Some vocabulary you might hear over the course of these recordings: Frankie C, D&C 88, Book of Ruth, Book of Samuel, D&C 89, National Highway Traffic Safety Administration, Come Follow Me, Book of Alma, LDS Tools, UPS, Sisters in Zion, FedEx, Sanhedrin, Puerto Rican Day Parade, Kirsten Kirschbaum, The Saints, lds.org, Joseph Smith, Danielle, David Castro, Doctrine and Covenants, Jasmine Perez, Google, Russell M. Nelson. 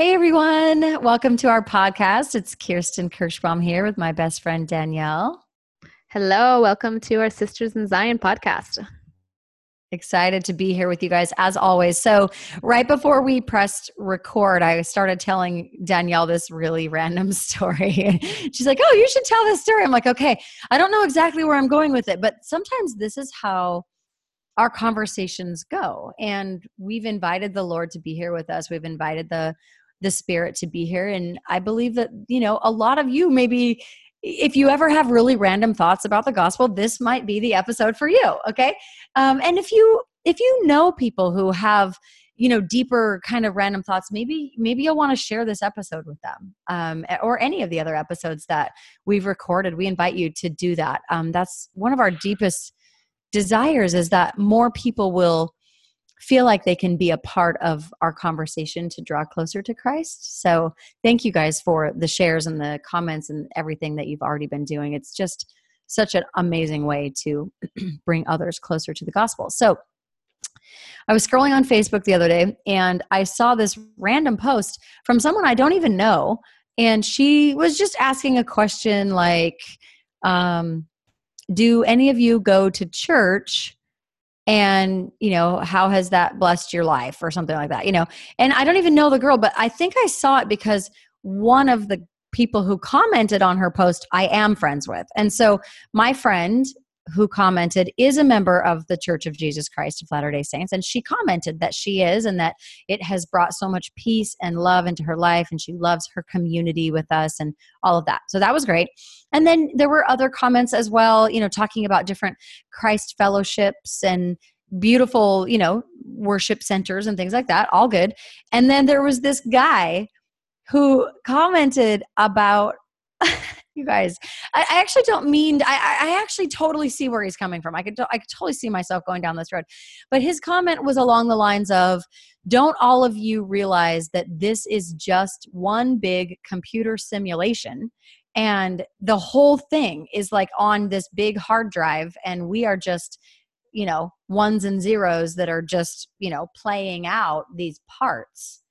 Hey everyone, welcome to our podcast. It's Kirsten Kirschbaum here with my best friend Danielle. Hello, welcome to our Sisters in Zion podcast. Excited to be here with you guys as always. So right before we pressed record, I started telling Danielle this really random story. She's like, oh, you should tell this story. I'm like, okay, I don't know exactly where I'm going with it, but sometimes this is how our conversations go. And we've invited the Lord to be here with us. We've invited the Spirit to be here. And I believe that, you know, a lot of you, maybe if you ever have really random thoughts about the gospel, this might be the episode for you. Okay. And if you know people who have, you know, deeper kind of random thoughts, maybe you'll want to share this episode with them, or any of the other episodes that we've recorded. We invite you to do that. That's one of our deepest desires, is that more people will feel like they can be a part of our conversation to draw closer to Christ. So thank you guys for the shares and the comments and everything that you've already been doing. It's just such an amazing way to bring others closer to the gospel. So I was scrolling on Facebook the other day and I saw this random post from someone I don't even know. And she was just asking a question like, do any of you go to church? And, you know, how has that blessed your life or something like that, you know? And I don't even know the girl, but I think I saw it because one of the people who commented on her post, I am friends with. And so my friend who commented is a member of the Church of Jesus Christ of Latter-day Saints. And she commented that she is, and that it has brought so much peace and love into her life. And she loves her community with us and all of that. So that was great. And then there were other comments as well, you know, talking about different Christ fellowships and beautiful, you know, worship centers and things like that. All good. And then there was this guy who commented about you guys, I actually don't mean, I actually totally see where he's coming from. I could totally see myself going down this road. But his comment was along the lines of, don't all of you realize that this is just one big computer simulation and the whole thing is like on this big hard drive and we are just, you know, ones and zeros that are just, you know, playing out these parts.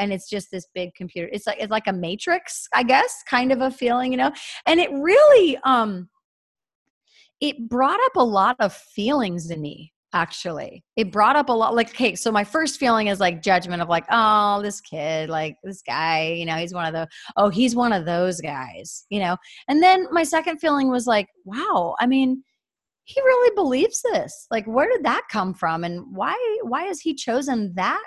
And it's just this big computer. It's like a matrix, I guess, kind of a feeling, you know? And it really, it brought up a lot of feelings in me, actually. It brought up a lot, like, okay, so my first feeling is like judgment of like, oh, this kid, like this guy, you know, he's one of those guys, you know? And then my second feeling was like, wow, I mean, he really believes this. Like, where did that come from? And why has he chosen that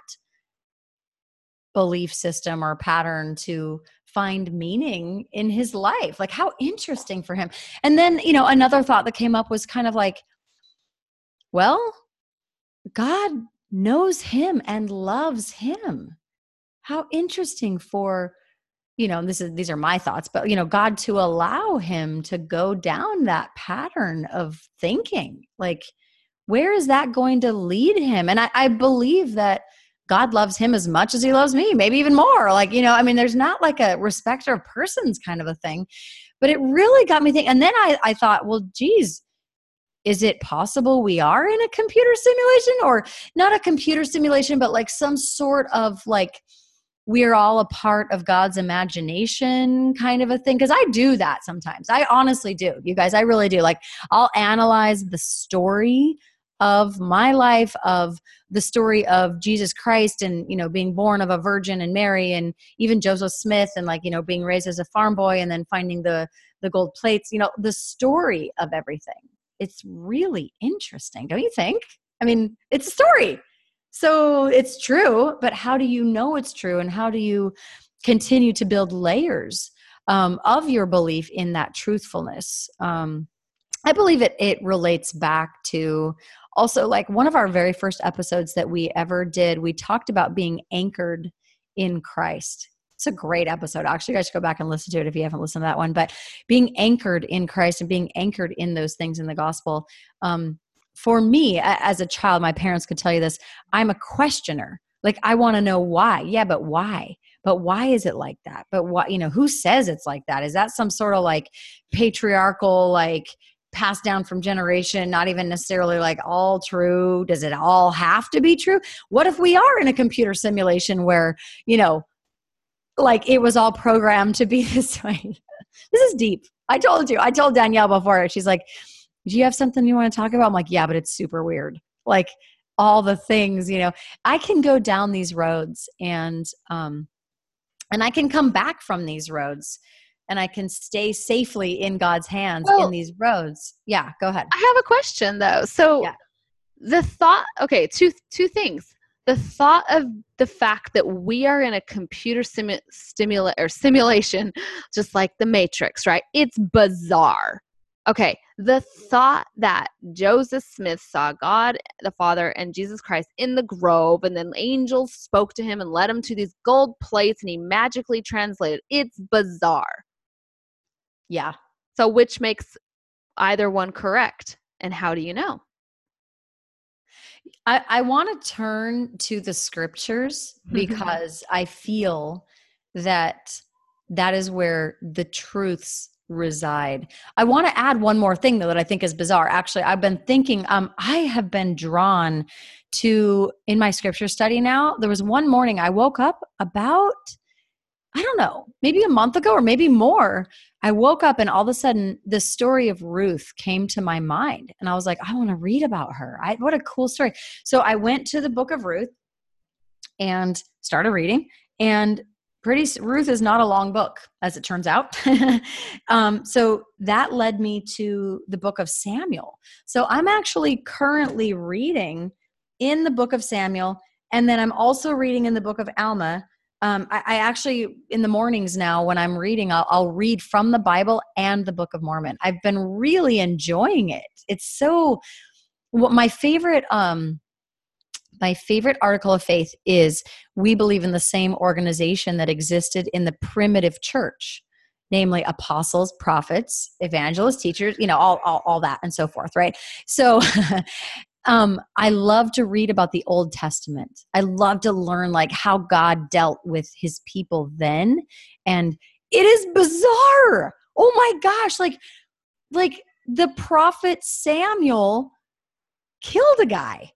belief system or pattern to find meaning in his life? Like, how interesting for him. And then, you know, another thought that came up was kind of like, well, God knows him and loves him. How interesting for, you know, these are my thoughts, but, you know, God to allow him to go down that pattern of thinking. Like, where is that going to lead him? And I believe that God loves him as much as he loves me, maybe even more. Like, you know, I mean, there's not like a respecter of persons kind of a thing, but it really got me thinking. And then I thought, well, geez, is it possible we are in a computer simulation, or not a computer simulation, but like some sort of like, we're all a part of God's imagination kind of a thing? Because I do that sometimes. I honestly do. You guys, I really do. Like, I'll analyze the story of my life, of the story of Jesus Christ and, you know, being born of a virgin and Mary, and even Joseph Smith and, like, you know, being raised as a farm boy and then finding the gold plates, you know, the story of everything. It's really interesting, don't you think? I mean, it's a story. So it's true, but how do you know it's true? And how do you continue to build layers of your belief in that truthfulness? I believe it relates back to also, like, one of our very first episodes that we ever did, we talked about being anchored in Christ. It's a great episode. Actually, you guys should go back and listen to it if you haven't listened to that one. But being anchored in Christ and being anchored in those things in the gospel. For me, as a child, my parents could tell you this, I'm a questioner. Like, I want to know why. Yeah, but why? But why is it like that? But why, you know, who says it's like that? Is that some sort of like patriarchal, like, passed down from generation, not even necessarily like all true? Does it all have to be true? What if we are in a computer simulation where, you know, like it was all programmed to be this way. This is deep. I told you. I told Danielle before. She's like, do you have something you want to talk about? I'm like, yeah, but it's super weird. Like all the things, you know, I can go down these roads and I can come back from these roads and I can stay safely in God's hands in these roads. Yeah, go ahead. I have a question though. So the thought, okay, two things. The thought of the fact that we are in a computer simulation, just like the Matrix, right? It's bizarre. Okay, the thought that Joseph Smith saw God the Father and Jesus Christ in the grove, and then angels spoke to him and led him to these gold plates, and he magically translated. It's bizarre. Yeah. So which makes either one correct? And how do you know? I want to turn to the scriptures because I feel that is where the truths reside. I want to add one more thing though that I think is bizarre. Actually, I've been thinking, I have been drawn to, in my scripture study now, there was one morning I woke up about, I don't know, maybe a month ago or maybe more. I woke up and all of a sudden the story of Ruth came to my mind. And I was like, I want to read about her. What a cool story. So I went to the book of Ruth and started reading. And Ruth is not a long book, as it turns out. So that led me to the book of Samuel. So I'm actually currently reading in the book of Samuel. And then I'm also reading in the book of Alma. I actually, in the mornings now when I'm reading, I'll read from the Bible and the Book of Mormon. I've been really enjoying it. It's so, my favorite article of faith is, we believe in the same organization that existed in the primitive church, namely apostles, prophets, evangelists, teachers, you know, all that and so forth, right? So I love to read about the Old Testament. I love to learn like how God dealt with his people then. And it is bizarre. Oh my gosh. Like the prophet Samuel killed a guy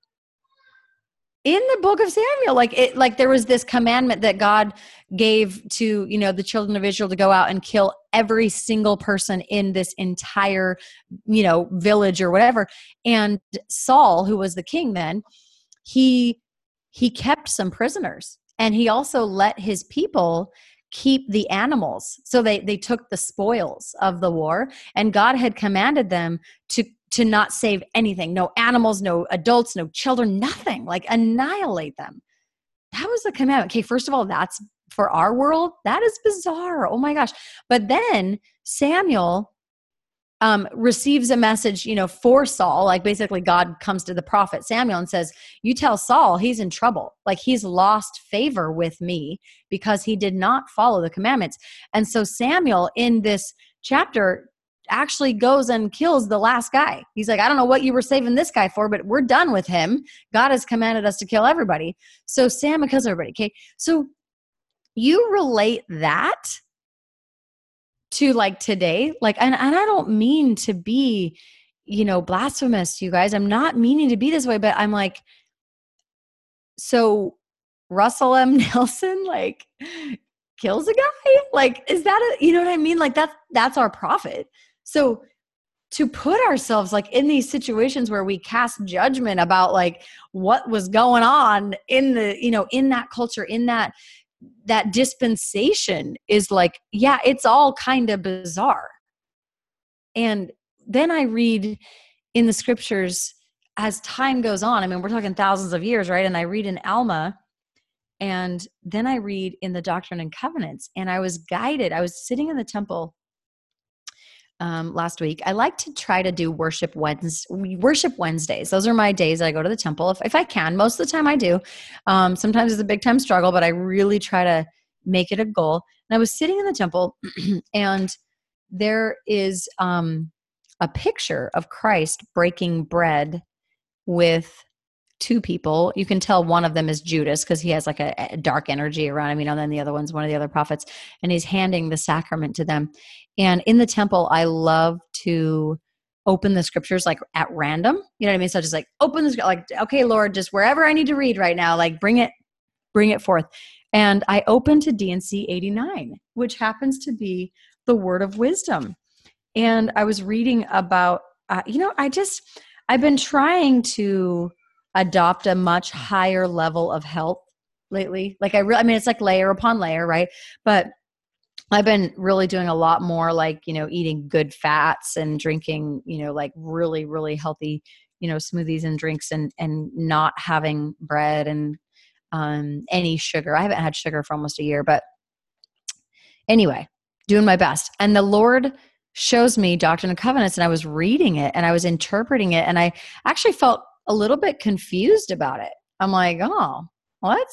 in the book of Samuel. Like there was this commandment that God gave to, you know, the children of Israel to go out and kill every single person in this entire, you know, village or whatever. And Saul, who was the king then, he kept some prisoners, and he also let his people keep the animals. So they took the spoils of the war, and God had commanded them to not save anything, no animals, no adults, no children, nothing, like annihilate them. That was the commandment. Okay, first of all, that's for our world. That is bizarre. Oh my gosh. But then Samuel receives a message, you know, for Saul. Like basically God comes to the prophet Samuel and says, you tell Saul he's in trouble. Like he's lost favor with me because he did not follow the commandments. And so Samuel in this chapter actually goes and kills the last guy. He's like, I don't know what you were saving this guy for, but we're done with him. God has commanded us to kill everybody. So Samuel kills everybody. Okay. So you relate that to like today, like, and I don't mean to be, you know, blasphemous, you guys. I'm not meaning to be this way, but I'm like, so Russell M. Nelson, like, kills a guy? Like, is that you know what I mean? Like that's our prophet. So to put ourselves like in these situations where we cast judgment about like what was going on in the, you know, in that culture, in that dispensation is like, yeah, it's all kind of bizarre. And then I read in the scriptures as time goes on. I mean, we're talking thousands of years, right? And I read in Alma, and then I read in the Doctrine and Covenants, and I was guided. I was sitting in the temple last week. I like to try to do worship Wednesdays. Those are my days that I go to the temple if I can. Most of the time I do. Sometimes it's a big time struggle, but I really try to make it a goal. And I was sitting in the temple, and there is a picture of Christ breaking bread with two people. You can tell one of them is Judas because he has like a dark energy around him, you know, and then the other one's one of the other prophets, and he's handing the sacrament to them. And in the temple, I love to open the scriptures like at random, you know what I mean? So just like open the, like, okay, Lord, just wherever I need to read right now, like bring it forth. And I opened to D&C 89, which happens to be the word of wisdom. And I was reading about, I've been trying to adopt a much higher level of health lately. Like it's like layer upon layer, right? But I've been really doing a lot more eating good fats and drinking, really, really healthy, smoothies and drinks and not having bread and any sugar. I haven't had sugar for almost a year, but anyway, doing my best. And the Lord shows me Doctrine and Covenants, and I was reading it and I was interpreting it, and I actually felt a little bit confused about it. I'm like, oh, what?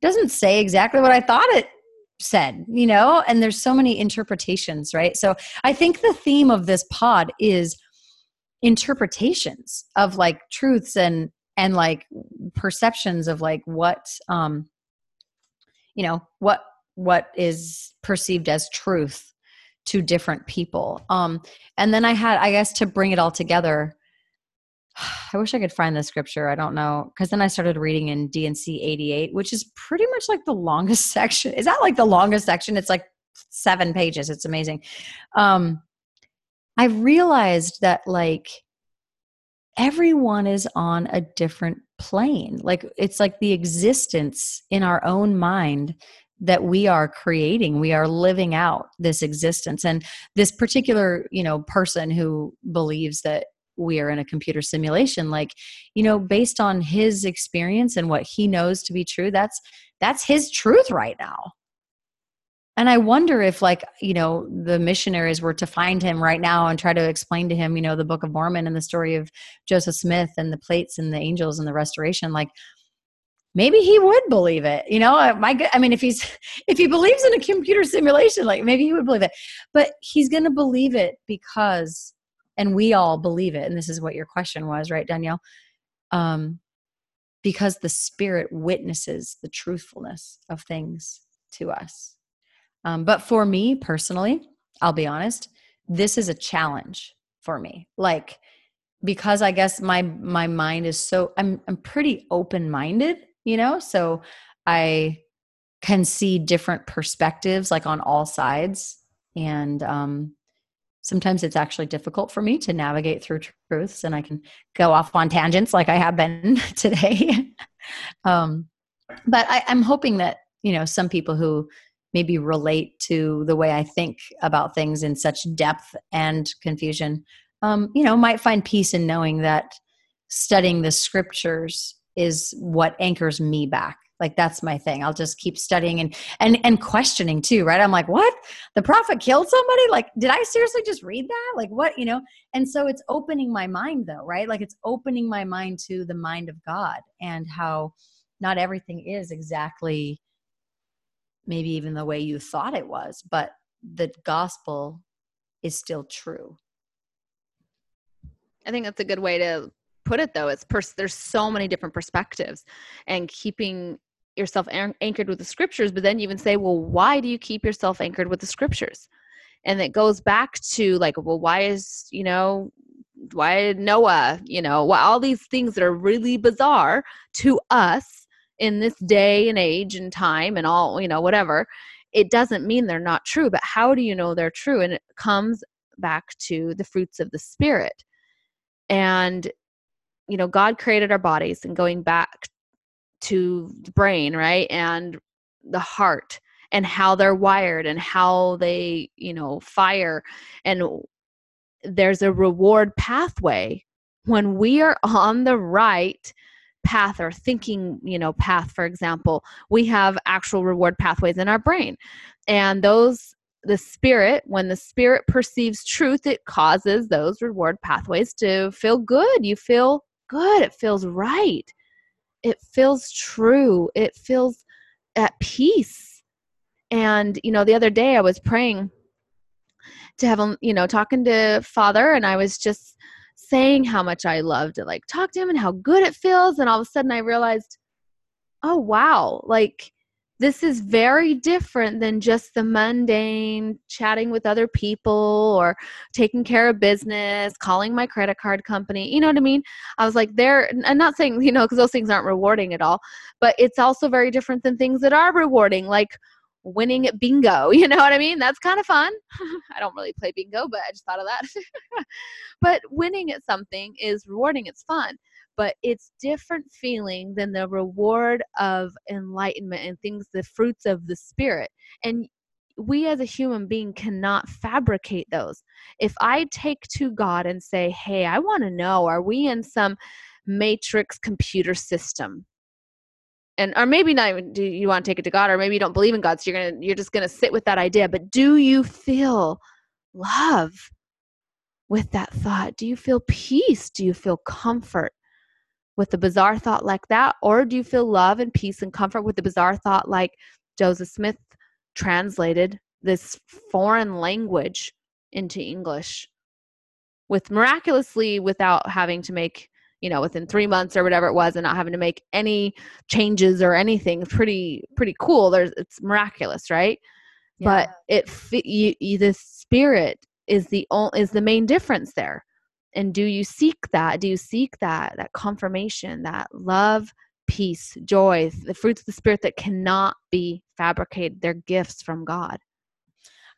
Doesn't say exactly what I thought it said, and there's so many interpretations, right? So I think the theme of this pod is interpretations of truths and perceptions of what is perceived as truth to different people. And then I had, to bring it all together, I wish I could find the scripture. I don't know. Cause then I started reading in D&C 88, which is pretty much the longest section. Is that the longest section? It's 7 pages. It's amazing. I realized that everyone is on a different plane. It's the existence in our own mind that we are creating. We are living out this existence. And this particular, person who believes that we are in a computer simulation, based on his experience and what he knows to be true, that's his truth right now. And I wonder if the missionaries were to find him right now and try to explain to him, the Book of Mormon and the story of Joseph Smith and the plates and the angels and the restoration, maybe he would believe it. If he believes in a computer simulation, maybe he would believe it, but he's going to believe it because, and we all believe it. And this is what your question was, right, Danielle? Because the Spirit witnesses the truthfulness of things to us. But for me personally, I'll be honest, this is a challenge for me. Because I guess my mind is so, I'm pretty open-minded, so I can see different perspectives, on all sides. And, sometimes it's actually difficult for me to navigate through truths, and I can go off on tangents like I have been today. But I'm hoping that, some people who maybe relate to the way I think about things in such depth and confusion, might find peace in knowing that studying the scriptures is what anchors me back. That's my thing. I'll just keep studying and questioning too, right? I'm what? The prophet killed somebody? Did I seriously just read that? What, And so it's opening my mind though, right? It's opening my mind to the mind of God and how not everything is exactly maybe even the way you thought it was, but the gospel is still true. I think that's a good way to put it though. It's there's so many different perspectives, and keeping yourself anchored with the scriptures, but then you even say, well, why do you keep yourself anchored with the scriptures? And it goes back to why did Noah, why all these things that are really bizarre to us in this day and age and time and all, whatever, it doesn't mean they're not true, but how do you know they're true? And it comes back to the fruits of the Spirit. And God created our bodies, and going back to the brain, right? And the heart and how they're wired and how they, fire. And there's a reward pathway when we are on the right path or thinking, path, for example, we have actual reward pathways in our brain. And those, the Spirit, when the Spirit perceives truth, it causes those reward pathways to feel good. You feel good. It feels right. It feels true. It feels at peace. And, the other day I was praying to Heaven, talking to Father, and I was just saying how much I loved to talk to him and how good it feels. And all of a sudden I realized, oh, wow. This is very different than just the mundane chatting with other people or taking care of business, calling my credit card company. You know what I mean? I was like, I'm not saying, because those things aren't rewarding at all, but it's also very different than things that are rewarding, like winning at bingo. You know what I mean? That's kind of fun. I don't really play bingo, but I just thought of that. But winning at something is rewarding. It's fun. But it's different feeling than the reward of enlightenment and things, the fruits of the spirit. And we as a human being cannot fabricate those. If I take to God and say, hey, I want to know, are we in some matrix computer system? And, or maybe not even do you want to take it to God, or maybe you don't believe in God, so you're just going to sit with that idea. But do you feel love with that thought? Do you feel peace? Do you feel comfort with a bizarre thought like that? Or do you feel love and peace and comfort with a bizarre thought like Joseph Smith translated this foreign language into English with miraculously, without having to make, within 3 months or whatever it was, and not having to make any changes or anything? Pretty cool. It's miraculous, right? Yeah. But the spirit is the main difference there. And do you seek that? Do you seek that confirmation, that love, peace, joy, the fruits of the spirit that cannot be fabricated? They're gifts from God.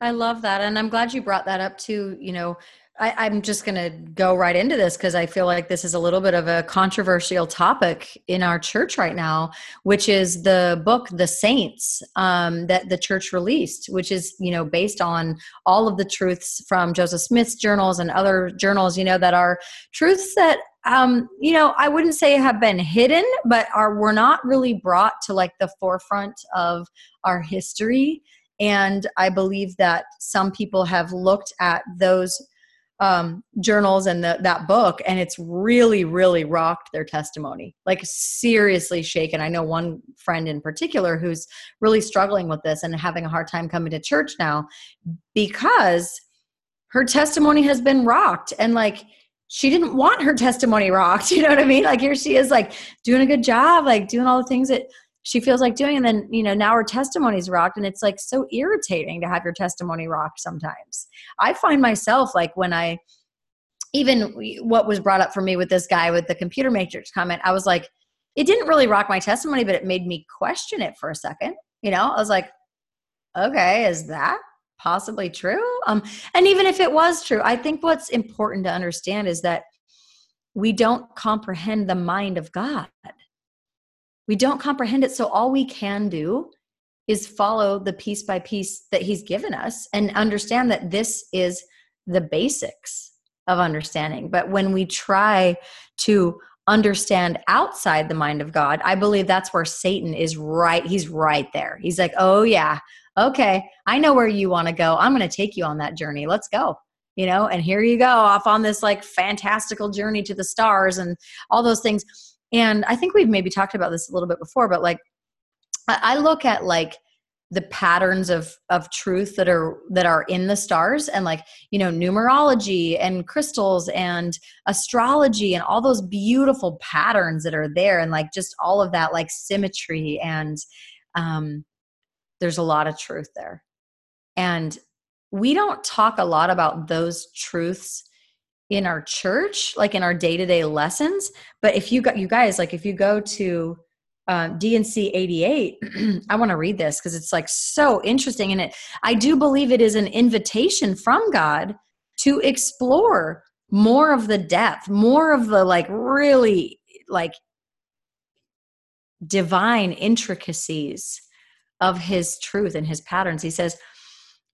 I love that. And I'm glad you brought that up too. I'm just going to go right into this because I feel like this is a little bit of a controversial topic in our church right now, which is the book, The Saints, that the church released, which is, based on all of the truths from Joseph Smith's journals and other journals, that are truths that, I wouldn't say have been hidden, but were not really brought to like the forefront of our history. And I believe that some people have looked at those journals and that book, and it's really, really rocked their testimony, like seriously shaken. I know one friend in particular who's really struggling with this and having a hard time coming to church now because her testimony has been rocked, and like she didn't want her testimony rocked. You know what I mean? Like here she is, like doing a good job, like doing all the things that she feels like doing, and then, now her testimony's rocked, and it's like so irritating to have your testimony rocked sometimes. I find myself like when what was brought up for me with this guy with the computer matrix comment, I was like, it didn't really rock my testimony, but it made me question it for a second. I was like, okay, is that possibly true? And even if it was true, I think what's important to understand is that we don't comprehend the mind of God. We don't comprehend it. So all we can do is follow the piece by piece that he's given us and understand that this is the basics of understanding. But when we try to understand outside the mind of God, I believe that's where Satan is right. He's right there. He's like, oh yeah, okay, I know where you want to go. I'm going to take you on that journey. Let's go. And here you go off on this like fantastical journey to the stars and all those things. And I think we've maybe talked about this a little bit before, but like I look at like the patterns of truth that are in the stars and like, numerology and crystals and astrology and all those beautiful patterns that are there. And like, just all of that, like symmetry and, there's a lot of truth there. And we don't talk a lot about those truths in our church, like in our day-to-day lessons. But if you go to D&C 88, I want to read this because it's like so interesting. And I do believe it is an invitation from God to explore more of the depth, more of the like really like divine intricacies of his truth and his patterns. He says,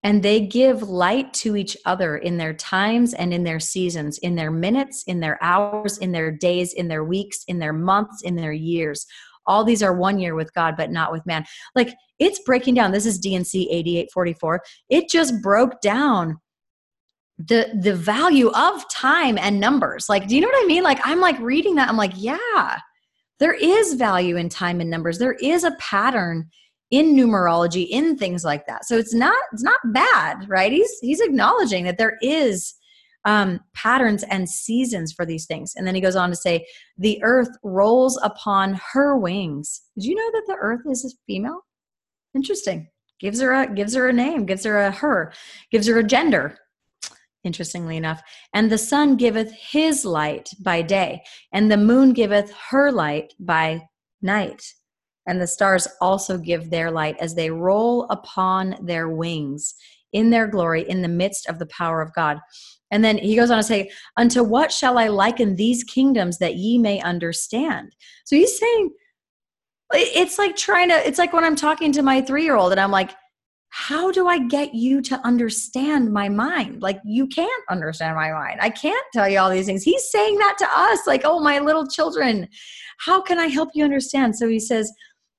and they give light to each other in their times and in their seasons, in their minutes, in their hours, in their days, in their weeks, in their months, in their years. All these are 1 year with God, but not with man. Like it's breaking down. This is D&C 8844. It just broke down the value of time and numbers. Like, do you know what I mean? Like I'm like reading that. I'm like, yeah, there is value in time and numbers. There is a pattern in numerology, in things like that. So it's not bad, right? He's acknowledging that there is patterns and seasons for these things. And then he goes on to say, the earth rolls upon her wings. Did you know that the earth is female? Interesting. Gives her a name, gives her a gender, interestingly enough. And the sun giveth his light by day, and the moon giveth her light by night. And the stars also give their light as they roll upon their wings in their glory in the midst of the power of God. And then he goes on to say, unto what shall I liken these kingdoms that ye may understand? So he's saying, it's like when I'm talking to my 3-year-old and I'm like, how do I get you to understand my mind? Like, you can't understand my mind. I can't tell you all these things. He's saying that to us, like, oh, my little children, how can I help you understand? So he says,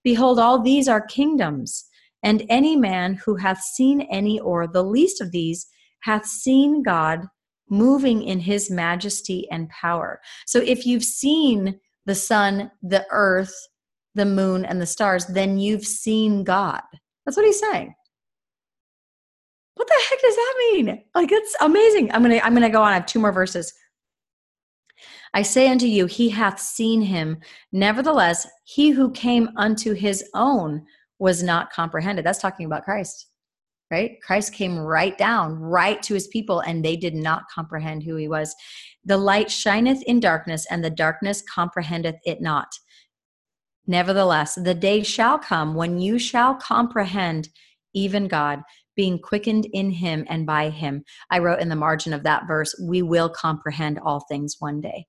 behold, all these are kingdoms, and any man who hath seen any or the least of these hath seen God moving in his majesty and power. So if you've seen the sun, the earth, the moon, and the stars, then you've seen God. That's what he's saying. What the heck does that mean? Like, it's amazing. I'm gonna go on. I have 2 more verses. I say unto you, he hath seen him. Nevertheless, he who came unto his own was not comprehended. That's talking about Christ, right? Christ came right down, right to his people, and they did not comprehend who he was. The light shineth in darkness, and the darkness comprehendeth it not. Nevertheless, the day shall come when you shall comprehend even God, being quickened in him and by him. I wrote in the margin of that verse, we will comprehend all things one day.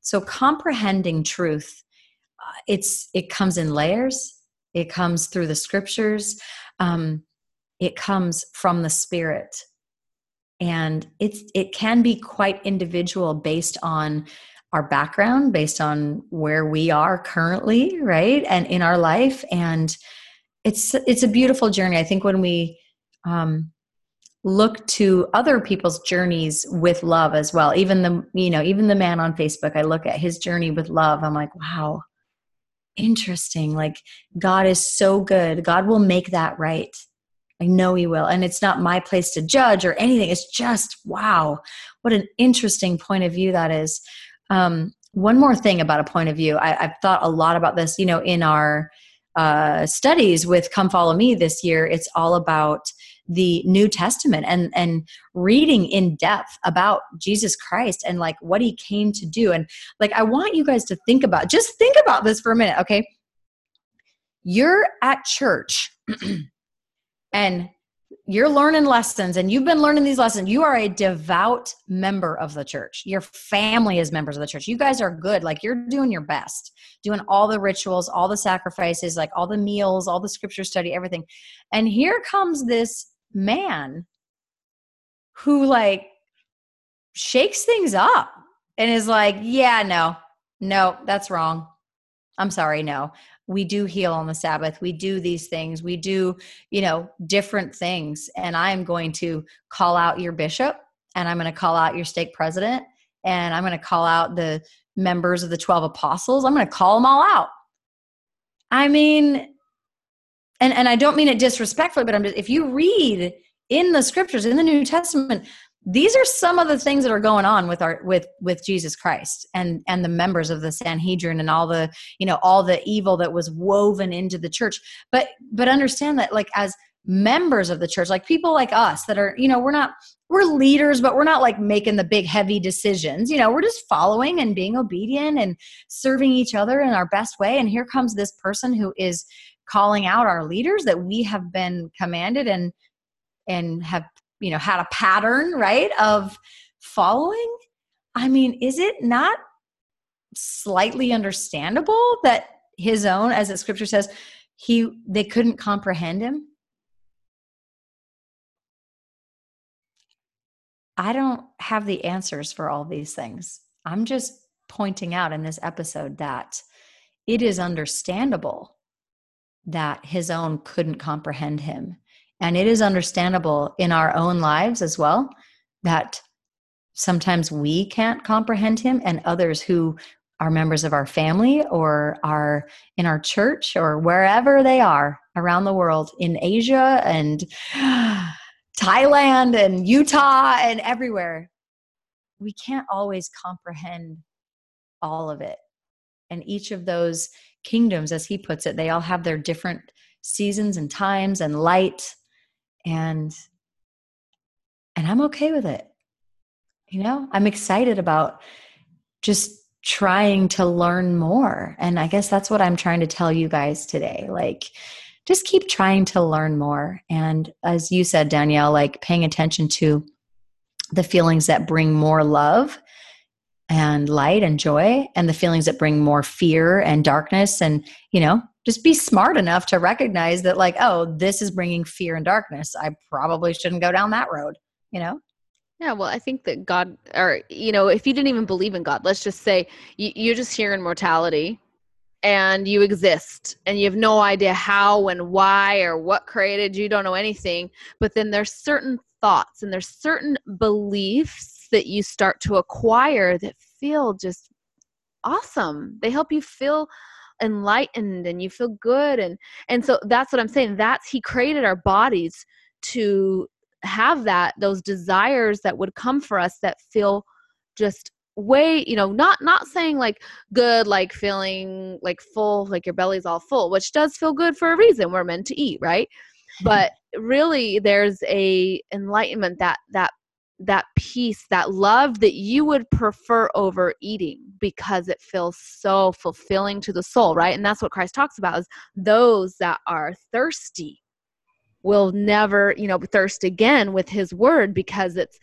So comprehending truth, it comes in layers. It comes through the scriptures. It comes from the Spirit. And it can be quite individual based on our background, based on where we are currently, right? And in our life. And it's a beautiful journey. I think when we look to other people's journeys with love as well, even the man on Facebook, I look at his journey with love. I'm like, wow, interesting. Like, God is so good. God will make that right. I know he will. And it's not my place to judge or anything. It's just, wow, what an interesting point of view that is. One more thing about a point of view. I've thought a lot about this, in our studies with Come Follow Me this year. It's all about the New Testament and reading in depth about Jesus Christ and like what he came to do. And like, I want you guys to think about this for a minute. Okay. You're at church and you're learning lessons, and you've been learning these lessons. You are a devout member of the church. Your family is members of the church. You guys are good. Like, you're doing your best, doing all the rituals, all the sacrifices, like all the meals, all the scripture study, everything. And here comes this man who like shakes things up and is like, yeah, no, that's wrong. I'm sorry. No, we do heal on the Sabbath. We do these things. We do, different things. And I'm going to call out your bishop, and I'm going to call out your stake president, and I'm going to call out the members of the 12 apostles. I'm going to call them all out. I mean, and I don't mean it disrespectfully, but if you read in the scriptures, in the New Testament, these are some of the things that are going on with Jesus Christ and the members of the Sanhedrin and all the, all the evil that was woven into the church. But understand that, like, as members of the church, like people like us that are, we're leaders, but we're not like making the big heavy decisions. We're just following and being obedient and serving each other in our best way. And here comes this person who is calling out our leaders that we have been commanded and have had a pattern, right, of following. I mean, is it not slightly understandable that his own, as the scripture says, they couldn't comprehend him? I don't have the answers for all these things. I'm just pointing out in this episode that it is understandable that his own couldn't comprehend him. And it is understandable in our own lives as well that sometimes we can't comprehend him, and others who are members of our family or are in our church or wherever they are around the world, in Asia and Thailand and Utah and everywhere. We can't always comprehend all of it. And each of those kingdoms, as he puts it, they all have their different seasons and times and light, and I'm okay with it. You know, I'm excited about just trying to learn more. And I guess that's what I'm trying to tell you guys today. Like, just keep trying to learn more. And as you said, Danielle, like paying attention to the feelings that bring more love and light and joy, and the feelings that bring more fear and darkness. And, you know, just be smart enough to recognize that, like, oh, this is bringing fear and darkness. I probably shouldn't go down that road, you know? Yeah, well, I think that God, or, you know, if you didn't even believe in God, let's just say you're just here in mortality and you exist and you have no idea how and why or what created you, don't know anything. But then there's certain thoughts and there's certain beliefs that you start to acquire that feel just awesome. They help you feel enlightened and you feel good. And so that's what I'm saying. That's, He created our bodies to have that, those desires that would come for us that feel just way, you know, not saying like good, like feeling like full, like your belly's all full, which does feel good for a reason. We're meant to eat, right? But really there's a enlightenment, that peace, that love that you would prefer over eating because it feels so fulfilling to the soul, right? And that's what Christ talks about, is those that are thirsty will never, you know, thirst again with His word, because it's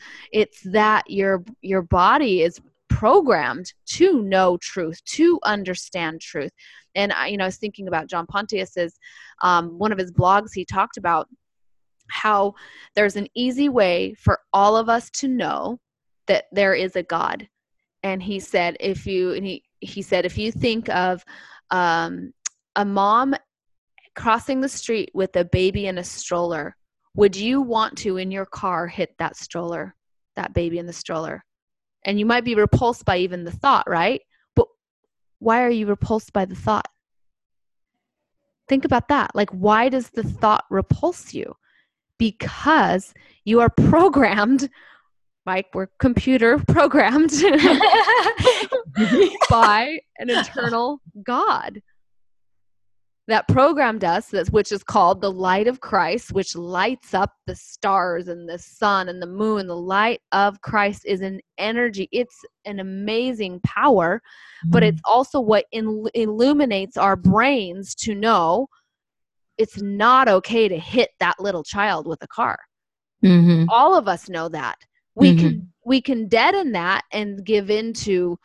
that your body is programmed to know truth, to understand truth. And I was thinking about John Pontius's, one of his blogs, he talked about how there's an easy way for all of us to know that there is a God. And he said, if you think of a mom crossing the street with a baby in a stroller, would you want to, in your car, hit that stroller, that baby in the stroller? And you might be repulsed by even the thought, right? But why are you repulsed by the thought? Think about that. Like, why does the thought repulse you? Because you are programmed, like we're computer programmed by an eternal God that programmed us, which is called the light of Christ, which lights up the stars and the sun and the moon. The light of Christ is an energy. It's an amazing power, but it's also what illuminates our brains to know it's not okay to hit that little child with a car. Mm-hmm. All of us know that. We can deaden that and give into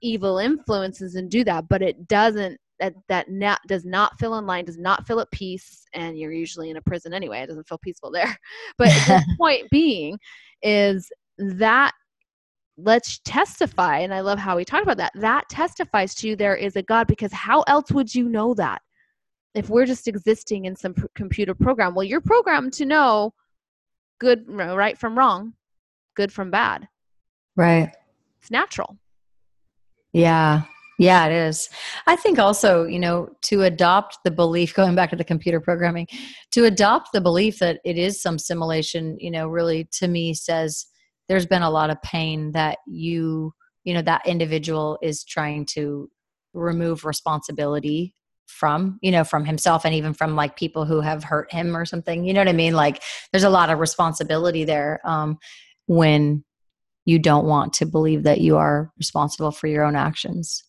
evil influences and do that, but it doesn't. That does not feel in line, does not feel at peace, and you're usually in a prison anyway. It doesn't feel peaceful there. But the point being is that, let's testify, and I love how we talked about that. That testifies to you there is a God, because how else would you know that if we're just existing in some computer program? Well, you're programmed to know good, right from wrong, good from bad. Right. It's natural. Yeah. Yeah, it is. I think also, you know, to adopt the belief, going back to the computer programming, to adopt the belief that it is some simulation, you know, really to me says there's been a lot of pain that you know, that individual is trying to remove responsibility from, you know, from himself, and even from like people who have hurt him or something, you know what I mean? Like there's a lot of responsibility there when you don't want to believe that you are responsible for your own actions.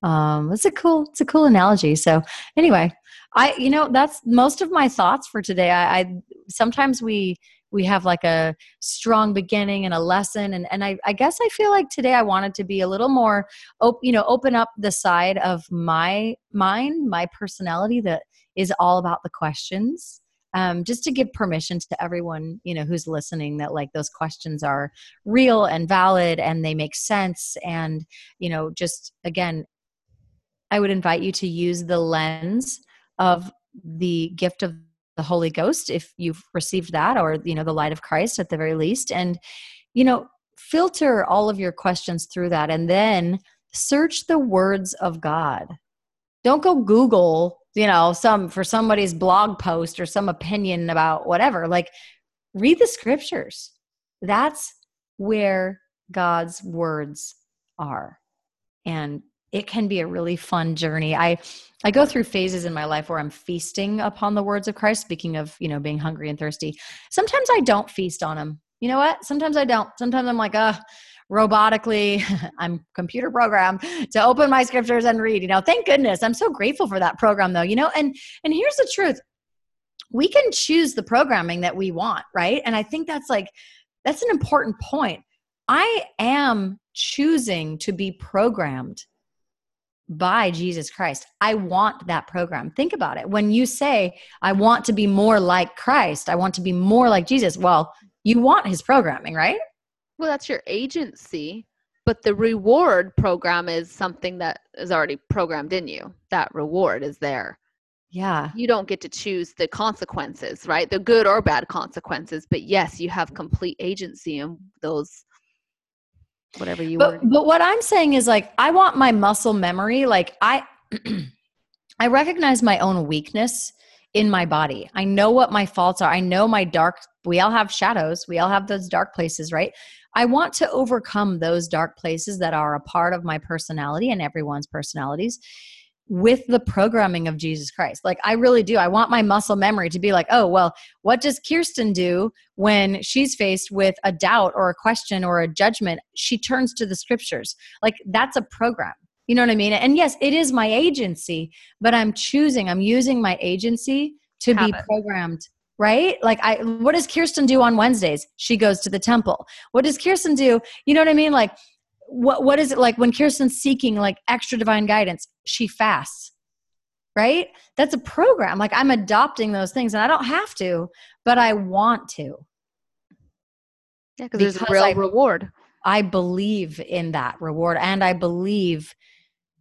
It's a cool analogy. So anyway, that's most of my thoughts for today. I sometimes we have like a strong beginning and a lesson. And I guess I feel like today I wanted to be a little more, open up the side of my mind, my personality that is all about the questions. Just to give permission to everyone, you know, who's listening, that like those questions are real and valid and they make sense. And, you know, just again, I would invite you to use the lens of the gift of the Holy Ghost if you've received that, or, you know, the light of Christ at the very least. And, you know, filter all of your questions through that, and then search the words of God. Don't go Google, you know, for somebody's blog post or some opinion about whatever. Like, read the scriptures. That's where God's words are. And it can be a really fun journey. I go through phases in my life where I'm feasting upon the words of Christ. Speaking of, you know, being hungry and thirsty, sometimes I don't feast on them. You know what? Sometimes I don't. Sometimes I'm like, robotically, I'm computer programmed to open my scriptures and read. You know, thank goodness. I'm so grateful for that program though, you know, and here's the truth. We can choose the programming that we want, right? And I think that's an important point. I am choosing to be programmed by Jesus Christ. I want that program. Think about it. When you say, I want to be more like Christ, I want to be more like Jesus. Well, you want his programming, right? Well, that's your agency, but the reward program is something that is already programmed in you. That reward is there. Yeah. You don't get to choose the consequences, right? The good or bad consequences, but yes, you have complete agency in those, whatever you want. But what I'm saying is I want my muscle memory. I recognize my own weakness in my body. I know what my faults are. I know my dark, we all have shadows. We all have those dark places, right? I want to overcome those dark places that are a part of my personality and everyone's personalities with the programming of Jesus Christ. I really do. I want my muscle memory to be what does Kirsten do when she's faced with a doubt or a question or a judgment? She turns to the scriptures. That's a program. You know what I mean? And yes, it is my agency, but I'm using my agency to be programmed, right? What does Kirsten do on Wednesdays? She goes to the temple. What does Kirsten do? You know what I mean? What is it like when Kirsten's seeking extra divine guidance? She fasts, right? That's a program. I'm adopting those things, and I don't have to, but I want to. Yeah, because there's a real reward. I believe in that reward, and I believe,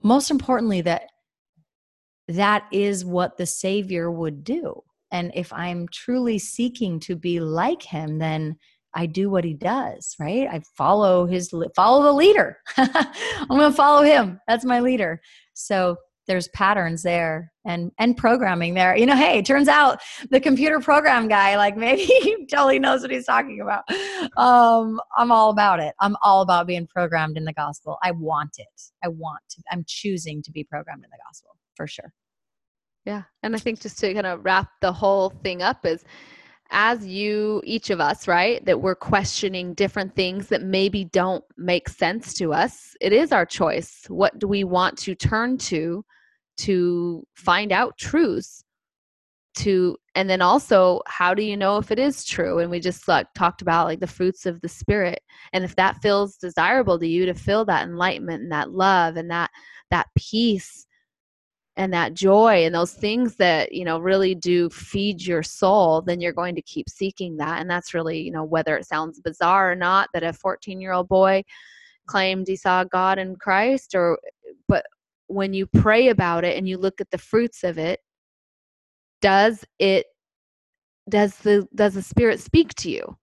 most importantly, that is what the Savior would do. And if I'm truly seeking to be like him, then I do what he does, right? I follow the leader. I'm going to follow him. That's my leader. So there's patterns there and programming there. You know, hey, turns out the computer program guy, maybe he totally knows what he's talking about. I'm all about it. I'm all about being programmed in the gospel. I want it. I'm choosing to be programmed in the gospel for sure. Yeah. And I think just to kind of wrap the whole thing up is, as each of us, right, that we're questioning different things that maybe don't make sense to us, it is our choice. What do we want to turn to find out truths? And then also, how do you know if it is true? And we just talked about the fruits of the Spirit. And if that feels desirable to you, to feel that enlightenment and that love and that peace and that joy and those things that, really do feed your soul, then you're going to keep seeking that. And that's really, whether it sounds bizarre or not, that a 14-year-old boy claimed he saw God in Christ, but when you pray about it and you look at the fruits of it, does the Spirit speak to you?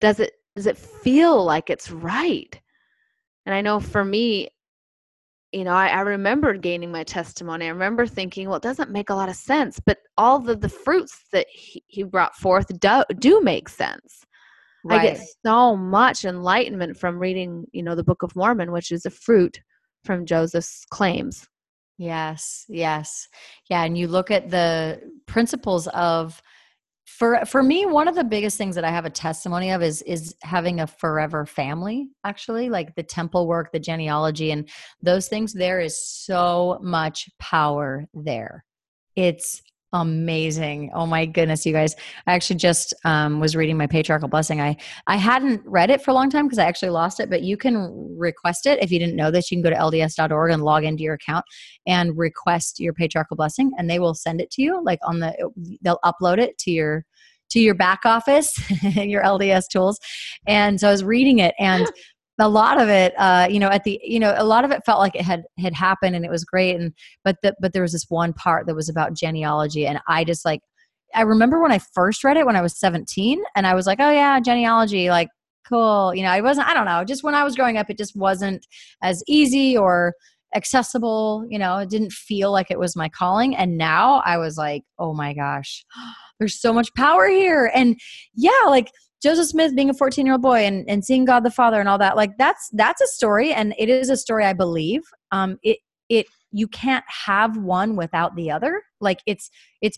Does it feel like it's right? And I know for me, I remember gaining my testimony. I remember thinking, it doesn't make a lot of sense, but all the fruits that he brought forth do make sense. Right. I get so much enlightenment from reading, the Book of Mormon, which is a fruit from Joseph's claims. Yes. Yes. Yeah. And you look at the principles of, for me, one of the biggest things that I have a testimony of is having a forever family, actually, the temple work, the genealogy and those things. There is so much power there. It's amazing. Oh my goodness, you guys. I actually just was reading my patriarchal blessing. I hadn't read it for a long time because I actually lost it, but you can request it. If you didn't know this, you can go to lds.org and log into your account and request your patriarchal blessing, and they will send it to you. They'll upload it to your back office, your LDS tools. And so I was reading it, and a lot of it, a lot of it felt like it had happened and it was great. But there was this one part that was about genealogy. And I just I remember when I first read it when I was 17, and I was like, oh yeah, genealogy, cool. I wasn't, I don't know, just when I was growing up, it just wasn't as easy or accessible. It didn't feel like it was my calling. And now I was like, oh my gosh, there's so much power here. And yeah, Joseph Smith being a 14-year-old boy and seeing God the Father and all that, that's a story, and it is a story I believe. you can't have one without the other. Like it's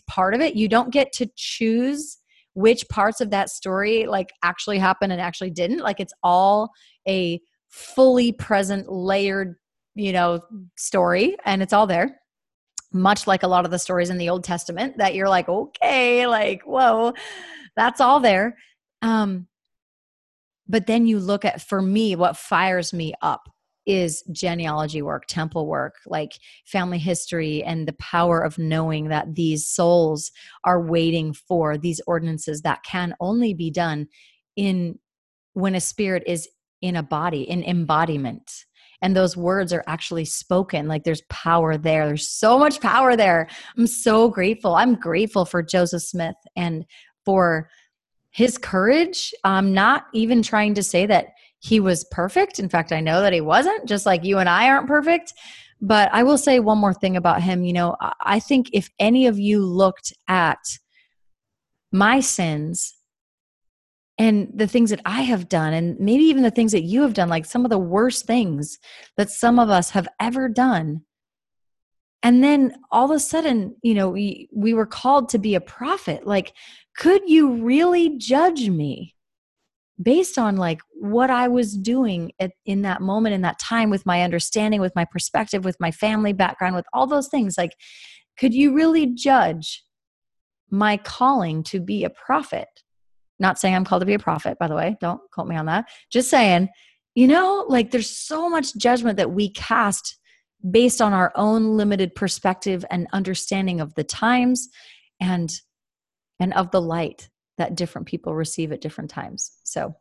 part of it. You don't get to choose which parts of that story like actually happened and actually didn't. Like it's all a fully present layered, story, and it's all there. Much like a lot of the stories in the Old Testament that you're like, okay, like, whoa, that's all there. But then you look at, for me, what fires me up is genealogy work, temple work, like family history, and the power of knowing that these souls are waiting for these ordinances that can only be done when a spirit is in a body, in embodiment. And those words are actually spoken. Like there's power there. There's so much power there. I'm so grateful. I'm grateful for Joseph Smith and for his courage. I'm not even trying to say that he was perfect. In fact, I know that he wasn't, just like you and I aren't perfect. But I will say one more thing about him. I think if any of you looked at my sins and the things that I have done, and maybe even the things that you have done, like some of the worst things that some of us have ever done. And then all of a sudden, we were called to be a prophet. Like, could you really judge me based on like what I was doing in that moment, in that time, with my understanding, with my perspective, with my family background, with all those things? Like, could you really judge my calling to be a prophet? Not saying I'm called to be a prophet, by the way. Don't quote me on that. Just saying, like there's so much judgment that we cast based on our own limited perspective and understanding of the times and of the light that different people receive at different times. So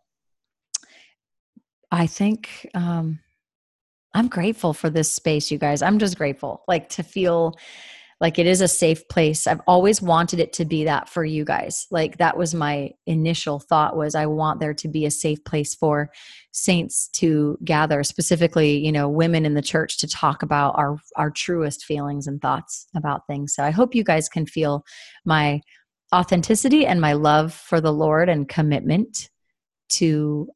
I think I'm grateful for this space, you guys. I'm just grateful, like, to feel like it is a safe place. I've always wanted it to be that for you guys. Like that was my initial thought, was I want there to be a safe place for saints to gather, specifically, women in the church, to talk about our truest feelings and thoughts about things. So I hope you guys can feel my authenticity and my love for the Lord and commitment to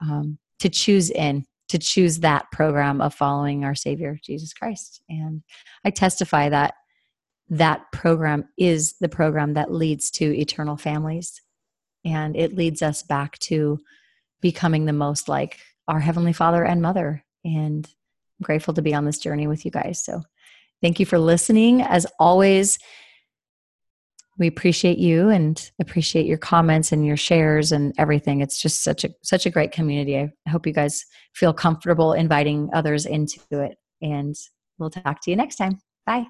choose that program of following our Savior, Jesus Christ. And I testify that program is the program that leads to eternal families. And it leads us back to becoming the most like our Heavenly Father and Mother. And I'm grateful to be on this journey with you guys. So thank you for listening. As always, we appreciate you and appreciate your comments and your shares and everything. It's just such a great community. I hope you guys feel comfortable inviting others into it. And we'll talk to you next time. Bye.